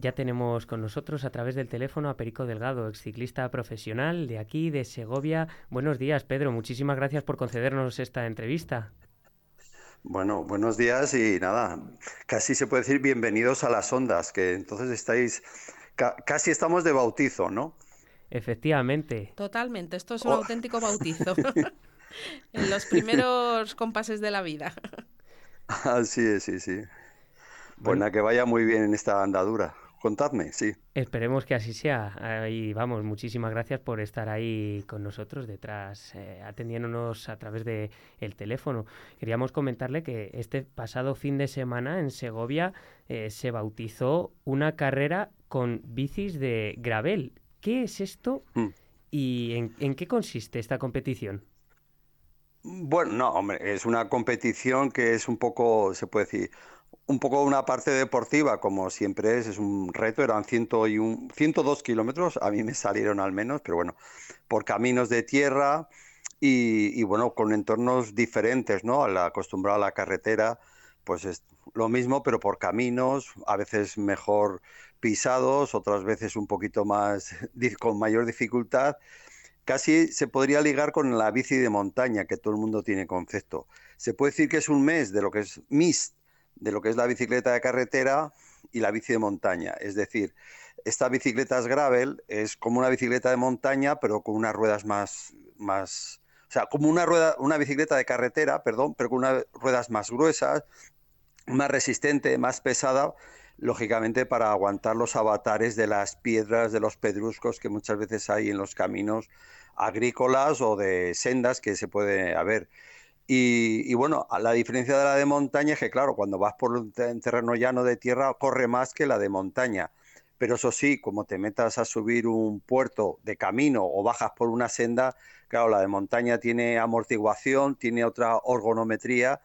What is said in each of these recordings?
Ya tenemos con nosotros a través del teléfono a Perico Delgado, exciclista profesional de aquí, de Segovia. Buenos días, Pedro. Muchísimas gracias por concedernos esta entrevista. Bueno, buenos días y nada, casi se puede decir bienvenidos a las ondas, que entonces estáis, casi estamos de bautizo, ¿no? Efectivamente. Totalmente, esto es un auténtico bautizo, en los primeros compases de la vida. Así es, sí. Bueno, que vaya muy bien en esta andadura. Contadme, sí. Esperemos que así sea. Y vamos, muchísimas gracias por estar ahí con nosotros detrás, atendiéndonos a través del teléfono. Queríamos comentarle que este pasado fin de semana en Segovia se bautizó una carrera con bicis de gravel. ¿Qué es esto y en qué consiste esta competición? Bueno, no, hombre, es una competición que es un poco, se puede decir, un poco una parte deportiva, como siempre es un reto. Eran 102 kilómetros, a mí me salieron al menos, pero bueno, por caminos de tierra y bueno, con entornos diferentes, ¿no? Al acostumbrado a la carretera, pues es lo mismo, pero por caminos, a veces mejor pisados, otras veces un poquito más, con mayor dificultad. Casi se podría ligar con la bici de montaña, que todo el mundo tiene concepto. Se puede decir que es un mes de lo que es mist, de lo que es la bicicleta de carretera y la bici de montaña. Es decir, estas bicicletas gravel es como una bicicleta de montaña, pero con unas ruedas más o sea, como una bicicleta de carretera, perdón, pero con unas ruedas más gruesas, más resistente, más pesada, lógicamente para aguantar los avatares de las piedras, de los pedruscos que muchas veces hay en los caminos agrícolas o de sendas que se puede haber. Y bueno, la diferencia de la de montaña es que, claro, cuando vas por un terreno llano de tierra corre más que la de montaña. Pero eso sí, como te metas a subir un puerto de camino o bajas por una senda, claro, la de montaña tiene amortiguación, tiene otra orgonometría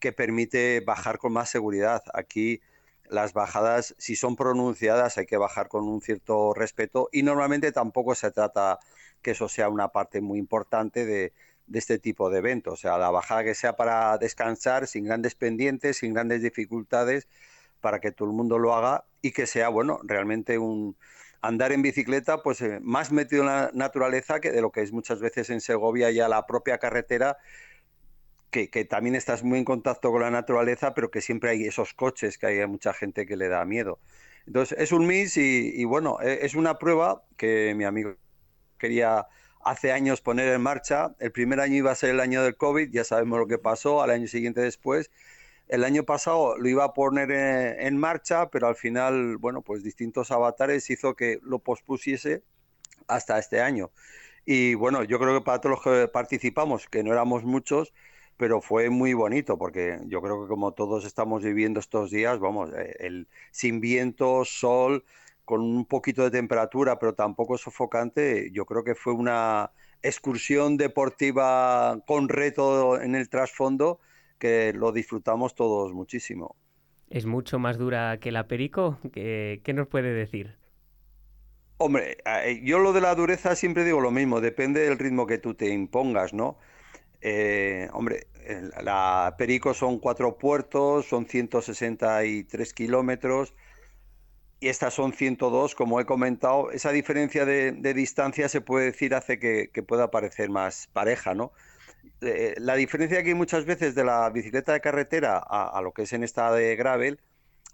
que permite bajar con más seguridad. Aquí las bajadas, si son pronunciadas, hay que bajar con un cierto respeto y normalmente tampoco se trata que eso sea una parte muy importante de este tipo de eventos. O sea, la bajada que sea para descansar, sin grandes pendientes, sin grandes dificultades, para que todo el mundo lo haga y que sea, bueno, realmente un andar en bicicleta pues más metido en la naturaleza que de lo que es muchas veces en Segovia ya la propia carretera, que también estás muy en contacto con la naturaleza, pero que siempre hay esos coches que hay mucha gente que le da miedo. Entonces, es un mix y bueno, es una prueba que mi amigo quería hace años poner en marcha. El primer año iba a ser el año del COVID, ya sabemos lo que pasó, al año siguiente después. El año pasado lo iba a poner en marcha, pero al final, bueno, pues distintos avatares hizo que lo pospusiese hasta este año. Y bueno, yo creo que para todos los que participamos, que no éramos muchos, pero fue muy bonito porque yo creo que como todos estamos viviendo estos días, vamos, el sin viento, sol, con un poquito de temperatura, pero tampoco sofocante, yo creo que fue una excursión deportiva con reto en el trasfondo que lo disfrutamos todos muchísimo. ¿Es mucho más dura que la Perico? ¿Qué nos puede decir? Hombre, yo lo de la dureza siempre digo lo mismo, depende del ritmo que tú te impongas, ¿no? Hombre, la Perico son 4 puertos, son 163 kilómetros y estas son 102, como he comentado. Esa diferencia de distancia se puede decir hace que pueda parecer más pareja, ¿no? La diferencia que hay muchas veces de la bicicleta de carretera a lo que es en esta de gravel,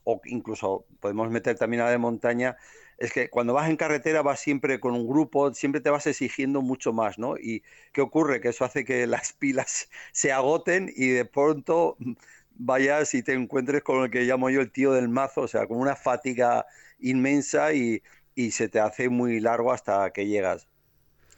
o incluso podemos meter también a la de montaña, es que cuando vas en carretera vas siempre con un grupo, siempre te vas exigiendo mucho más, ¿no? ¿Y qué ocurre? Que eso hace que las pilas se agoten y de pronto vayas y te encuentres con el que llamo yo el tío del mazo, o sea, con una fatiga inmensa y se te hace muy largo hasta que llegas.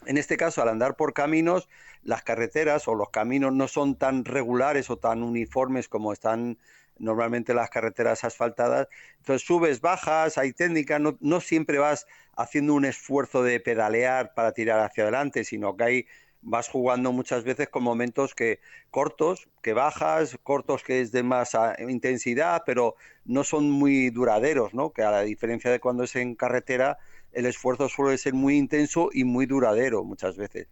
En este caso, al andar por caminos, las carreteras o los caminos no son tan regulares o tan uniformes como están normalmente las carreteras asfaltadas, entonces subes, bajas, hay técnica, no siempre vas haciendo un esfuerzo de pedalear para tirar hacia adelante, sino que ahí vas jugando muchas veces con momentos que cortos, que bajas, cortos que es de más intensidad, pero no son muy duraderos, ¿no? Que a la diferencia de cuando es en carretera, el esfuerzo suele ser muy intenso y muy duradero muchas veces.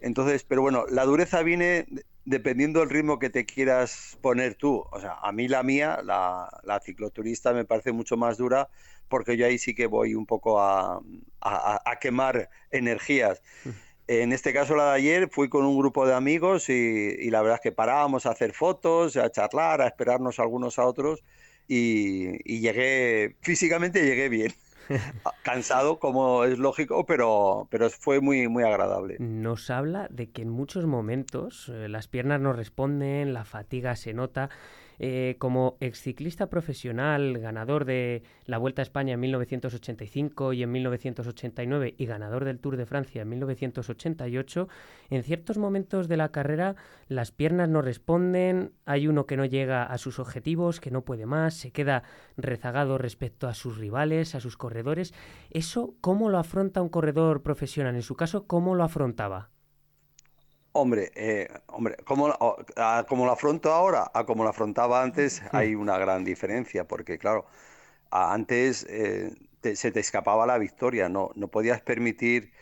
Entonces, pero bueno, la dureza viene dependiendo del ritmo que te quieras poner tú. O sea, a mí la mía, la cicloturista, me parece mucho más dura porque yo ahí sí que voy un poco a quemar energías. En este caso, la de ayer, fui con un grupo de amigos y la verdad es que parábamos a hacer fotos, a charlar, a esperarnos algunos a otros y llegué, físicamente llegué bien. Cansado, como es lógico, pero fue muy, muy agradable. Nos habla de que en muchos momentos las piernas no responden, la fatiga se nota. Como exciclista profesional, ganador de la Vuelta a España en 1985 y en 1989 y ganador del Tour de Francia en 1988, en ciertos momentos de la carrera las piernas no responden, hay uno que no llega a sus objetivos, que no puede más, se queda rezagado respecto a sus rivales, a sus corredores. ¿Eso cómo lo afronta un corredor profesional? En su caso, ¿cómo lo afrontaba? Hombre, como lo afronto ahora a como lo afrontaba antes hay una gran diferencia, porque claro, antes se te escapaba la victoria, no podías permitir,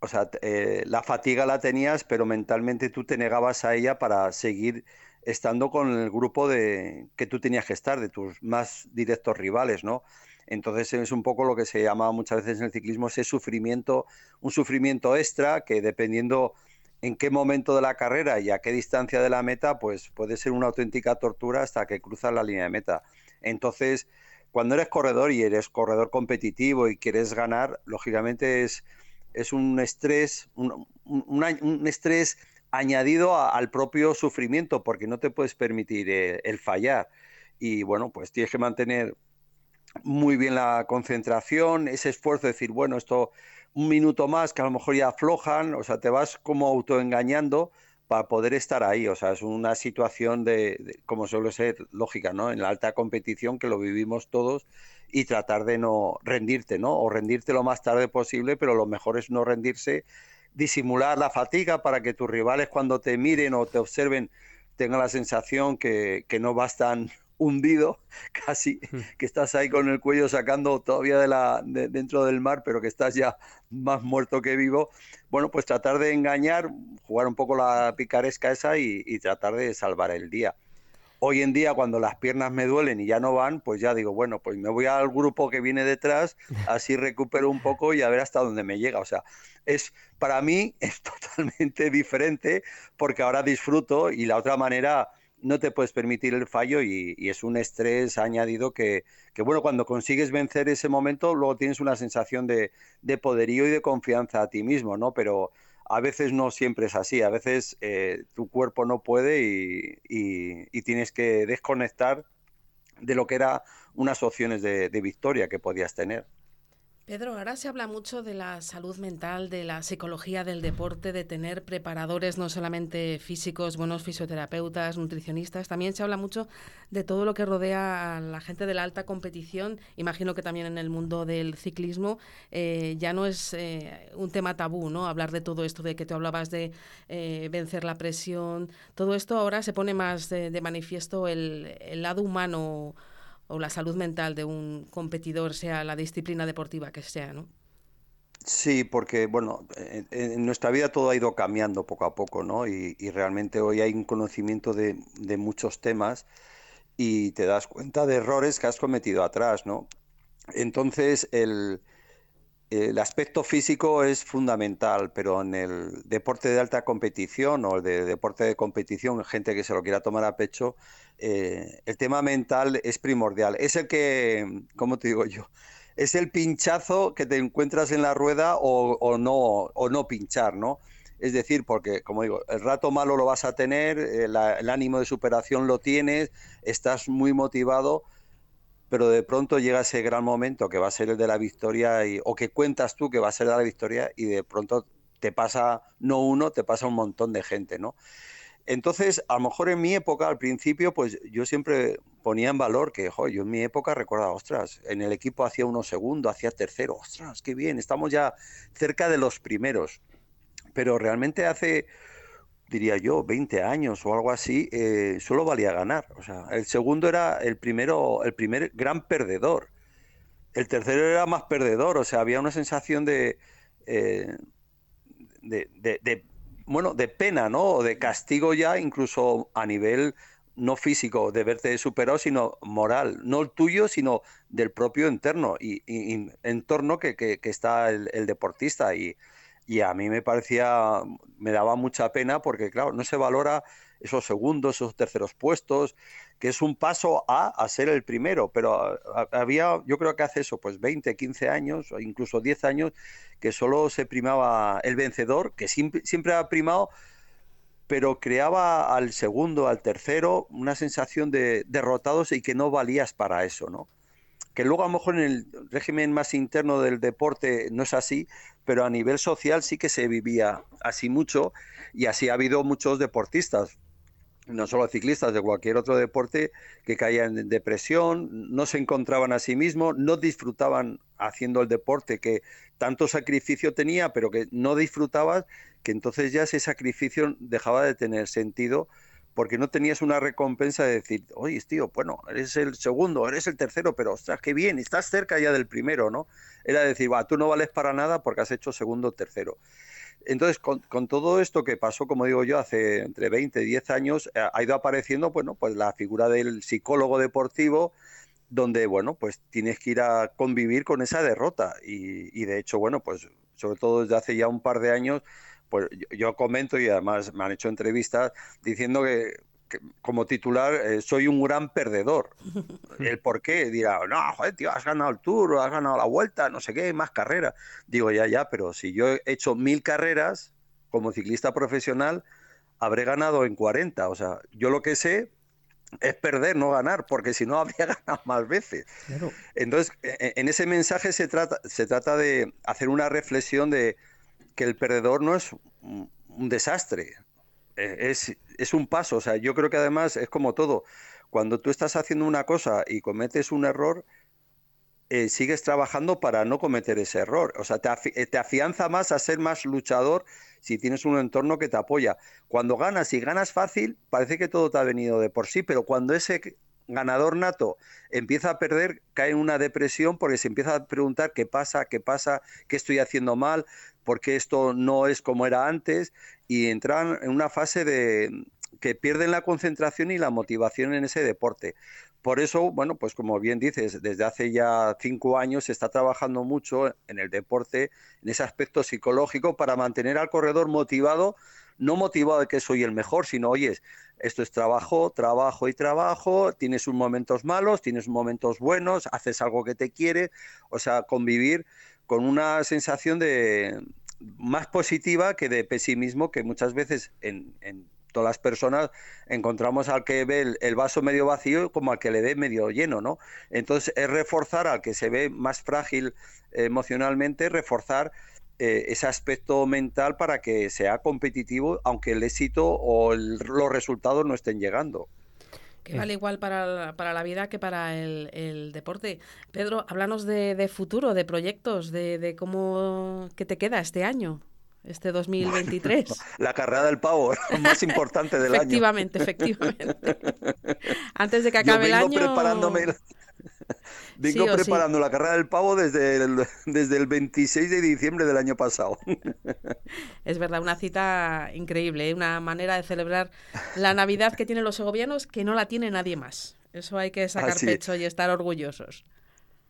o sea, la fatiga la tenías, pero mentalmente tú te negabas a ella para seguir estando con el grupo que tú tenías que estar, de tus más directos rivales, ¿no? Entonces es un poco lo que se llama muchas veces en el ciclismo ese sufrimiento, un sufrimiento extra que dependiendo en qué momento de la carrera y a qué distancia de la meta, pues puede ser una auténtica tortura hasta que cruzas la línea de meta. Entonces, cuando eres corredor y eres corredor competitivo y quieres ganar, lógicamente es un estrés, un estrés añadido al propio sufrimiento, porque no te puedes permitir el fallar. Y bueno, pues tienes que mantener muy bien la concentración, ese esfuerzo de decir, bueno, esto un minuto más que a lo mejor ya aflojan, o sea, te vas como autoengañando para poder estar ahí, o sea, es una situación de como suele ser lógica, ¿no? En la alta competición que lo vivimos todos y tratar de no rendirte, ¿no? O rendirte lo más tarde posible, pero lo mejor es no rendirse, disimular la fatiga para que tus rivales cuando te miren o te observen tengan la sensación que no vas tan hundido casi, que estás ahí con el cuello sacando todavía dentro del mar, pero que estás ya más muerto que vivo. Bueno, pues tratar de engañar, jugar un poco la picaresca esa y tratar de salvar el día. Hoy en día, cuando las piernas me duelen y ya no van, pues ya digo, bueno, pues me voy al grupo que viene detrás, así recupero un poco y a ver hasta dónde me llega. O sea, para mí es totalmente diferente porque ahora disfruto y la otra manera no te puedes permitir el fallo y es un estrés añadido que bueno, cuando consigues vencer ese momento, luego tienes una sensación de poderío y de confianza a ti mismo, ¿no? Pero a veces no siempre es así, a veces tu cuerpo no puede y tienes que desconectar de lo que eran unas opciones de victoria que podías tener. Pedro, ahora se habla mucho de la salud mental, de la psicología del deporte, de tener preparadores no solamente físicos, buenos fisioterapeutas, nutricionistas, también se habla mucho de todo lo que rodea a la gente de la alta competición. Imagino que también en el mundo del ciclismo ya no es un tema tabú, ¿no? Hablar de todo esto, de que tú hablabas de vencer la presión, todo esto ahora se pone más de manifiesto el lado humano o la salud mental de un competidor, sea la disciplina deportiva que sea, ¿no? Sí, porque, bueno, en nuestra vida todo ha ido cambiando poco a poco, ¿no? Y realmente hoy hay un conocimiento de muchos temas y te das cuenta de errores que has cometido atrás, ¿no? Entonces, el aspecto físico es fundamental, pero en el deporte de alta competición o el de deporte de competición, gente que se lo quiera tomar a pecho, el tema mental es primordial. Es el que, ¿cómo te digo yo? Es el pinchazo que te encuentras en la rueda o no pinchar, ¿no? Es decir, porque, como digo, el rato malo lo vas a tener, el ánimo de superación lo tienes, estás muy motivado, pero de pronto llega ese gran momento que va a ser el de la victoria o que cuentas tú que va a ser de la victoria y de pronto te pasa, no uno, te pasa un montón de gente, ¿no? Entonces, a lo mejor en mi época, al principio, pues yo siempre ponía en valor que, yo en mi época recordaba, ostras, en el equipo hacía uno segundo, hacía tercero, ostras, qué bien, estamos ya cerca de los primeros. Pero realmente hace, diría yo, 20 años o algo así, solo valía ganar. O sea, el segundo era el primer gran perdedor. El tercero era más perdedor. O sea, había una sensación de pena, ¿no? O de castigo ya, incluso a nivel no físico, de verte superado, sino moral, no el tuyo, sino del propio interno y entorno que está el deportista. Y a mí me parecía, me daba mucha pena porque, claro, no se valora esos segundos, esos terceros puestos, que es un paso a ser el primero, pero había, yo creo que hace eso, pues 20, 15 años, o incluso 10 años, que solo se primaba el vencedor, que siempre ha primado, pero creaba al segundo, al tercero, una sensación de derrotados y que no valías para eso, ¿no? Que luego a lo mejor en el régimen más interno del deporte no es así, pero a nivel social sí que se vivía así mucho, y así ha habido muchos deportistas, no solo ciclistas, de cualquier otro deporte, que caían en depresión, no se encontraban a sí mismos, no disfrutaban haciendo el deporte que tanto sacrificio tenía, pero que no disfrutabas, que entonces ya ese sacrificio dejaba de tener sentido, porque no tenías una recompensa de decir, oye, tío, bueno, eres el segundo, eres el tercero, pero ostras, qué bien, estás cerca ya del primero, ¿no? Era decir, va, tú no vales para nada porque has hecho segundo, tercero. Entonces, con todo esto que pasó, como digo yo, hace entre 20 y 10 años, ha ido apareciendo, bueno, pues la figura del psicólogo deportivo, donde, bueno, pues tienes que ir a convivir con esa derrota. Y de hecho, bueno, pues sobre todo desde hace ya un par de años, pues yo comento, y además me han hecho entrevistas diciendo que como titular soy un gran perdedor. El por qué, dirá, no, joder, tío, has ganado el Tour, has ganado la Vuelta, no sé qué, más carreras. Digo, ya, pero si yo he hecho 1000 carreras como ciclista profesional, habré ganado en 40. O sea, yo lo que sé es perder, no ganar, porque si no habría ganado más veces. Claro. Entonces, en ese mensaje se trata de hacer una reflexión de que el perdedor no es un desastre, es un paso. O sea, yo creo que además es como todo. Cuando tú estás haciendo una cosa y cometes un error, sigues trabajando para no cometer ese error. O sea, te afianza más a ser más luchador si tienes un entorno que te apoya. Cuando ganas y ganas fácil, parece que todo te ha venido de por sí, pero cuando ese ganador nato empieza a perder, cae en una depresión porque se empieza a preguntar qué pasa, qué estoy haciendo mal, por qué esto no es como era antes, y entran en una fase de que pierden la concentración y la motivación en ese deporte. Por eso, bueno, pues como bien dices, desde hace ya 5 años se está trabajando mucho en el deporte, en ese aspecto psicológico, para mantener al corredor motivado, no motivado de que soy el mejor, sino, oye, esto es trabajo, tienes unos momentos malos, tienes momentos buenos, haces algo que te quiere, o sea, convivir con una sensación de más positiva que de pesimismo, que muchas veces en todas las personas encontramos al que ve el vaso medio vacío como al que le ve medio lleno, ¿no? Entonces es reforzar al que se ve más frágil emocionalmente, reforzar ese aspecto mental para que sea competitivo, aunque el éxito o los resultados no estén llegando. Que vale igual para la vida que para el deporte. Pedro, háblanos de futuro, de proyectos, de cómo, qué te queda este año, este 2023. Bueno, la carrera del pavo, lo más importante del año. Antes de que acabe el año. Vengo preparando la carrera del pavo desde el 26 de diciembre del año pasado. Es verdad, una cita increíble, ¿eh? Una manera de celebrar la Navidad que tienen los segovianos que no la tiene nadie más. Eso hay que sacar pecho y estar orgullosos.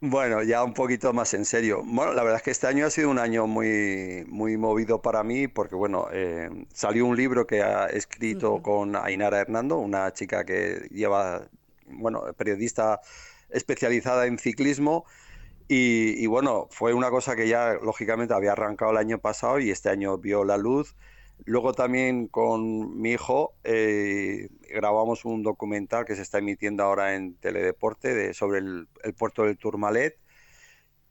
Bueno, ya un poquito más en serio. Bueno, la verdad es que este año ha sido un año muy, muy movido para mí porque, bueno, salió un libro que ha escrito con Ainara Hernando, una chica que lleva, bueno, periodista especializada en ciclismo, y bueno, fue una cosa que ya lógicamente había arrancado el año pasado y este año vio la luz. Luego también con mi hijo grabamos un documental que se está emitiendo ahora en Teledeporte sobre el puerto del Tourmalet,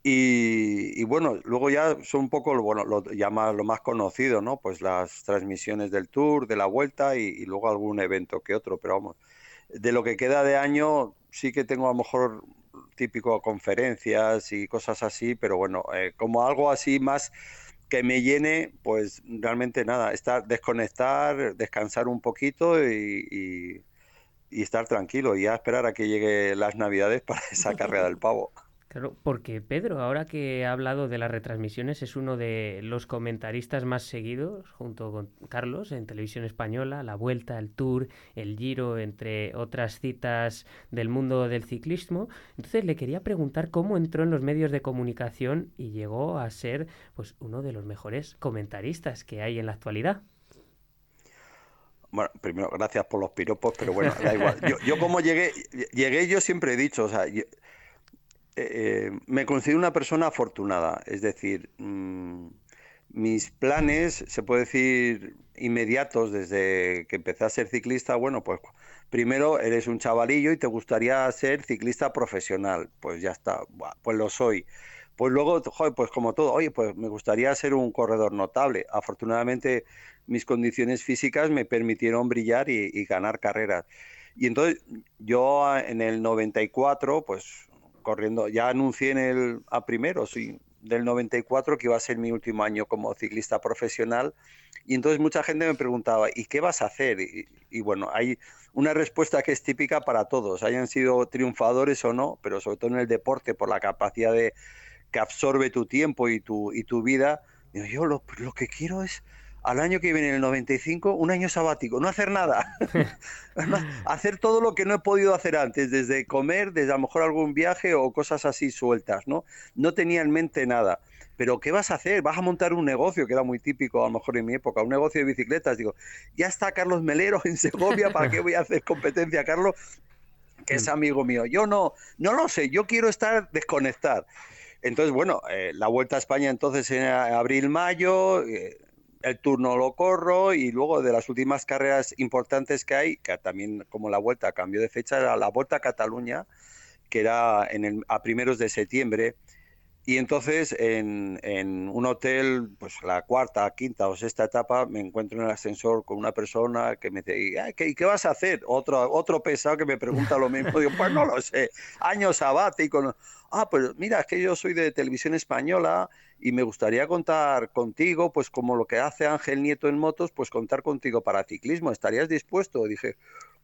y bueno, luego ya son un poco lo más conocido, ¿no? Pues las transmisiones del Tour, de la Vuelta y luego algún evento que otro, pero vamos, de lo que queda de año sí que tengo a lo mejor típico conferencias y cosas así, pero bueno, como algo así más que me llene, pues realmente nada, desconectar, descansar un poquito y estar tranquilo y a esperar a que llegue las Navidades para esa carrera del pavo. Claro, porque Pedro, ahora que ha hablado de las retransmisiones, es uno de los comentaristas más seguidos, junto con Carlos, en Televisión Española, la Vuelta, el Tour, el Giro, entre otras citas del mundo del ciclismo. Entonces le quería preguntar cómo entró en los medios de comunicación y llegó a ser, pues, uno de los mejores comentaristas que hay en la actualidad. Bueno, primero, gracias por los piropos, pero bueno, da igual. Yo como llegué, yo siempre he dicho, o sea... me considero una persona afortunada, es decir, mis planes, se puede decir, inmediatos desde que empecé a ser ciclista. Bueno, pues primero eres un chavalillo y te gustaría ser ciclista profesional, pues ya está, pues lo soy. Pues luego, joder, pues como todo, oye, pues me gustaría ser un corredor notable. Afortunadamente mis condiciones físicas me permitieron brillar y ganar carreras. Y entonces yo en el 94, pues... corriendo, ya anuncié a primeros del 94 que iba a ser mi último año como ciclista profesional, y entonces mucha gente me preguntaba, ¿y qué vas a hacer? Y bueno, hay una respuesta que es típica para todos, hayan sido triunfadores o no, pero sobre todo en el deporte, por la capacidad que absorbe tu tiempo y tu vida. Digo, yo lo que quiero es, al año que viene, el 95, un año sabático, no hacer nada, hacer todo lo que no he podido hacer antes, desde comer, desde a lo mejor algún viaje o cosas así sueltas, ¿no? No tenía en mente nada, pero ¿qué vas a hacer? Vas a montar un negocio, que era muy típico a lo mejor en mi época, un negocio de bicicletas. Digo, ya está Carlos Melero en Segovia, ¿para qué voy a hacer competencia a Carlos, que es amigo mío? Yo no lo sé, yo quiero desconectar. Entonces, bueno, la Vuelta a España entonces en abril-mayo... el turno lo corro, y luego de las últimas carreras importantes que hay, que también como la Vuelta cambió de fecha, era la Vuelta a Cataluña, que era a primeros de septiembre, y entonces en un hotel, pues la cuarta, quinta o sexta etapa, me encuentro en el ascensor con una persona que me dice, ¿qué vas a hacer? Otro pesado que me pregunta lo mismo. Digo, pues no lo sé, año sabático, no. Pues mira, es que yo soy de Televisión Española y me gustaría contar contigo, pues como lo que hace Ángel Nieto en motos, pues contar contigo para ciclismo, ¿estarías dispuesto? Dije,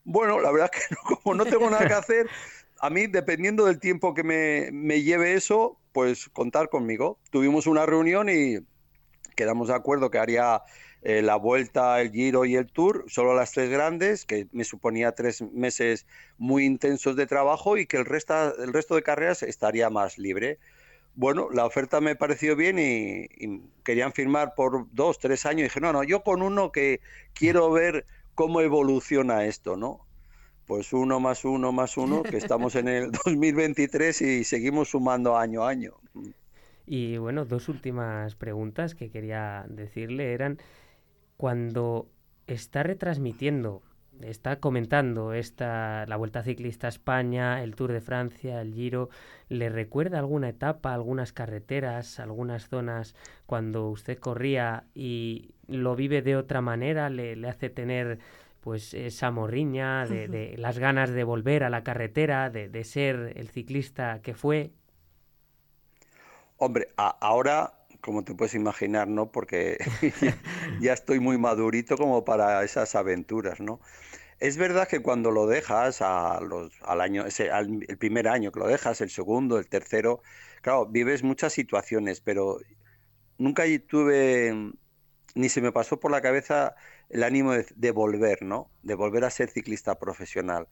bueno, la verdad es que no, como no tengo nada que hacer, a mí, dependiendo del tiempo que me lleve eso, pues contar conmigo. Tuvimos una reunión y quedamos de acuerdo que haría la Vuelta, el Giro y el Tour, solo las tres grandes, que me suponía 3 meses muy intensos de trabajo, y que el resto de carreras estaría más libre. Bueno, la oferta me pareció bien y querían firmar por 2, 3 años. Y dije, no, yo con uno, que quiero ver cómo evoluciona esto, ¿no? Pues 1 más 1 más 1, que estamos en el 2023 y seguimos sumando año a año. Y bueno, 2 últimas preguntas que quería decirle eran, cuando está retransmitiendo, está comentando la Vuelta Ciclista a España, el Tour de Francia, el Giro, ¿le recuerda alguna etapa, algunas carreteras, algunas zonas cuando usted corría y lo vive de otra manera? ¿Le hace tener, pues, esa morriña de las ganas de volver a la carretera, de ser el ciclista que fue? Hombre, ahora, como te puedes imaginar, ¿no? Porque ya estoy muy madurito como para esas aventuras, ¿no? Es verdad que cuando lo dejas el primer año que lo dejas, el segundo, el tercero, claro, vives muchas situaciones, pero nunca tuve, ni se me pasó por la cabeza el ánimo de volver, ¿no? De volver a ser ciclista profesional.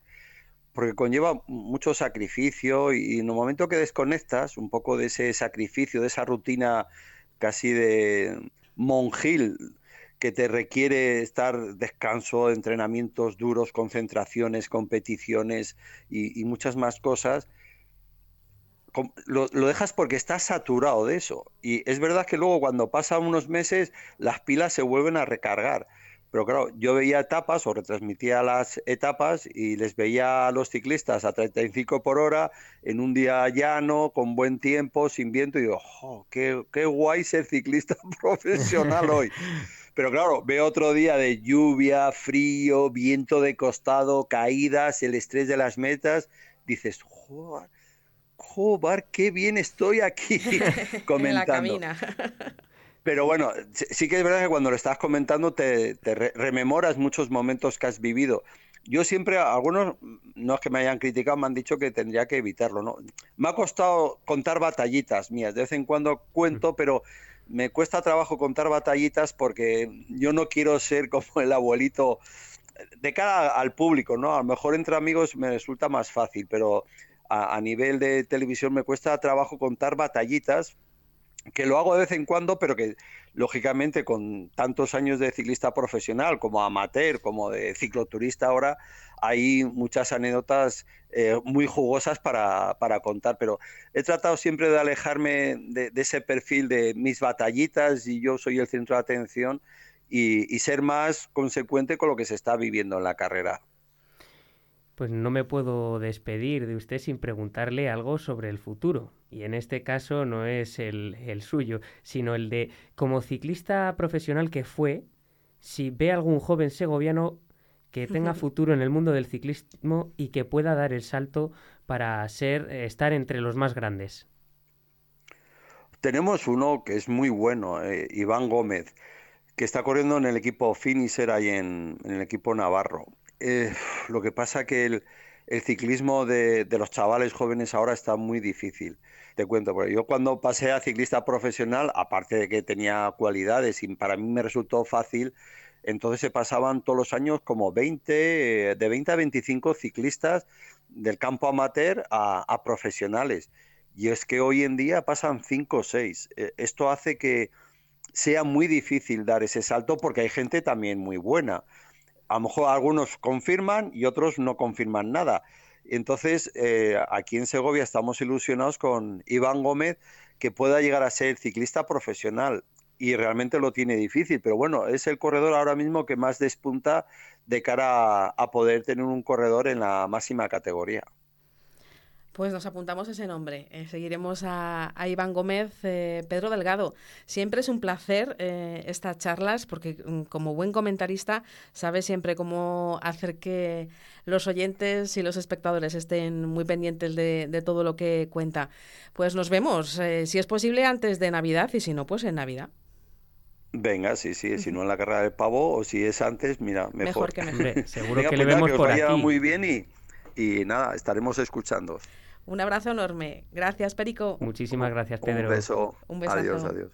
Porque conlleva mucho sacrificio, y en el momento que desconectas un poco de ese sacrificio, de esa rutina casi de monjil que te requiere estar descanso, entrenamientos duros, concentraciones, competiciones y muchas más cosas, lo dejas porque estás saturado de eso. Y es verdad que luego, cuando pasan unos meses, las pilas se vuelven a recargar. Pero claro, yo veía etapas o retransmitía las etapas y les veía a los ciclistas a 35 por hora, en un día llano, con buen tiempo, sin viento, y digo, ¡oh, qué guay ser ciclista profesional hoy! Pero claro, veo otro día de lluvia, frío, viento de costado, caídas, el estrés de las metas, dices, ¡joder, qué bien estoy aquí comentando! En la cabina. Pero bueno, sí que es verdad que cuando lo estás comentando te rememoras muchos momentos que has vivido. Yo siempre, algunos, no es que me hayan criticado, me han dicho que tendría que evitarlo, ¿no? Me ha costado contar batallitas mías, de vez en cuando cuento, pero me cuesta trabajo contar batallitas porque yo no quiero ser como el abuelito de cara al público, ¿no? A lo mejor entre amigos me resulta más fácil, pero a nivel de televisión me cuesta trabajo contar batallitas, que lo hago de vez en cuando, pero que lógicamente con tantos años de ciclista profesional, como amateur, como de cicloturista ahora, hay muchas anécdotas muy jugosas para contar, pero he tratado siempre de alejarme de ese perfil de mis batallitas y yo soy el centro de atención y ser más consecuente con lo que se está viviendo en la carrera. Pues no me puedo despedir de usted sin preguntarle algo sobre el futuro. Y en este caso no es el suyo, sino el de, como ciclista profesional que fue, si ve algún joven segoviano que tenga futuro en el mundo del ciclismo y que pueda dar el salto para estar entre los más grandes. Tenemos uno que es muy bueno, Iván Gómez, que está corriendo en el equipo Finisher y en el equipo Navarro. Lo que pasa que el ciclismo de los chavales jóvenes ahora está muy difícil. Te cuento, porque yo cuando pasé a ciclista profesional, aparte de que tenía cualidades y para mí me resultó fácil, entonces se pasaban todos los años como 20 a 25 ciclistas del campo amateur a profesionales. Y es que hoy en día pasan 5 o 6. Esto hace que sea muy difícil dar ese salto porque hay gente también muy buena. A lo mejor algunos confirman y otros no confirman nada. Entonces, aquí en Segovia estamos ilusionados con Iván Gómez, que pueda llegar a ser ciclista profesional. Y realmente lo tiene difícil, pero bueno, es el corredor ahora mismo que más despunta de cara a poder tener un corredor en la máxima categoría. Pues nos apuntamos ese nombre. Seguiremos a Iván Gómez, Pedro Delgado. Siempre es un placer estas charlas porque como buen comentarista sabe siempre cómo hacer que los oyentes y los espectadores estén muy pendientes de todo lo que cuenta. Pues nos vemos, si es posible, antes de Navidad y si no, pues en Navidad. Venga, sí, si no en la carrera del pavo o si es antes, mira, mejor. Que mejor. Hombre, seguro venga, que le vemos que os por vaya aquí. Muy bien y nada, estaremos escuchando. Un abrazo enorme. Gracias, Perico. Muchísimas gracias, Pedro. Un beso. Un besazo. Adiós.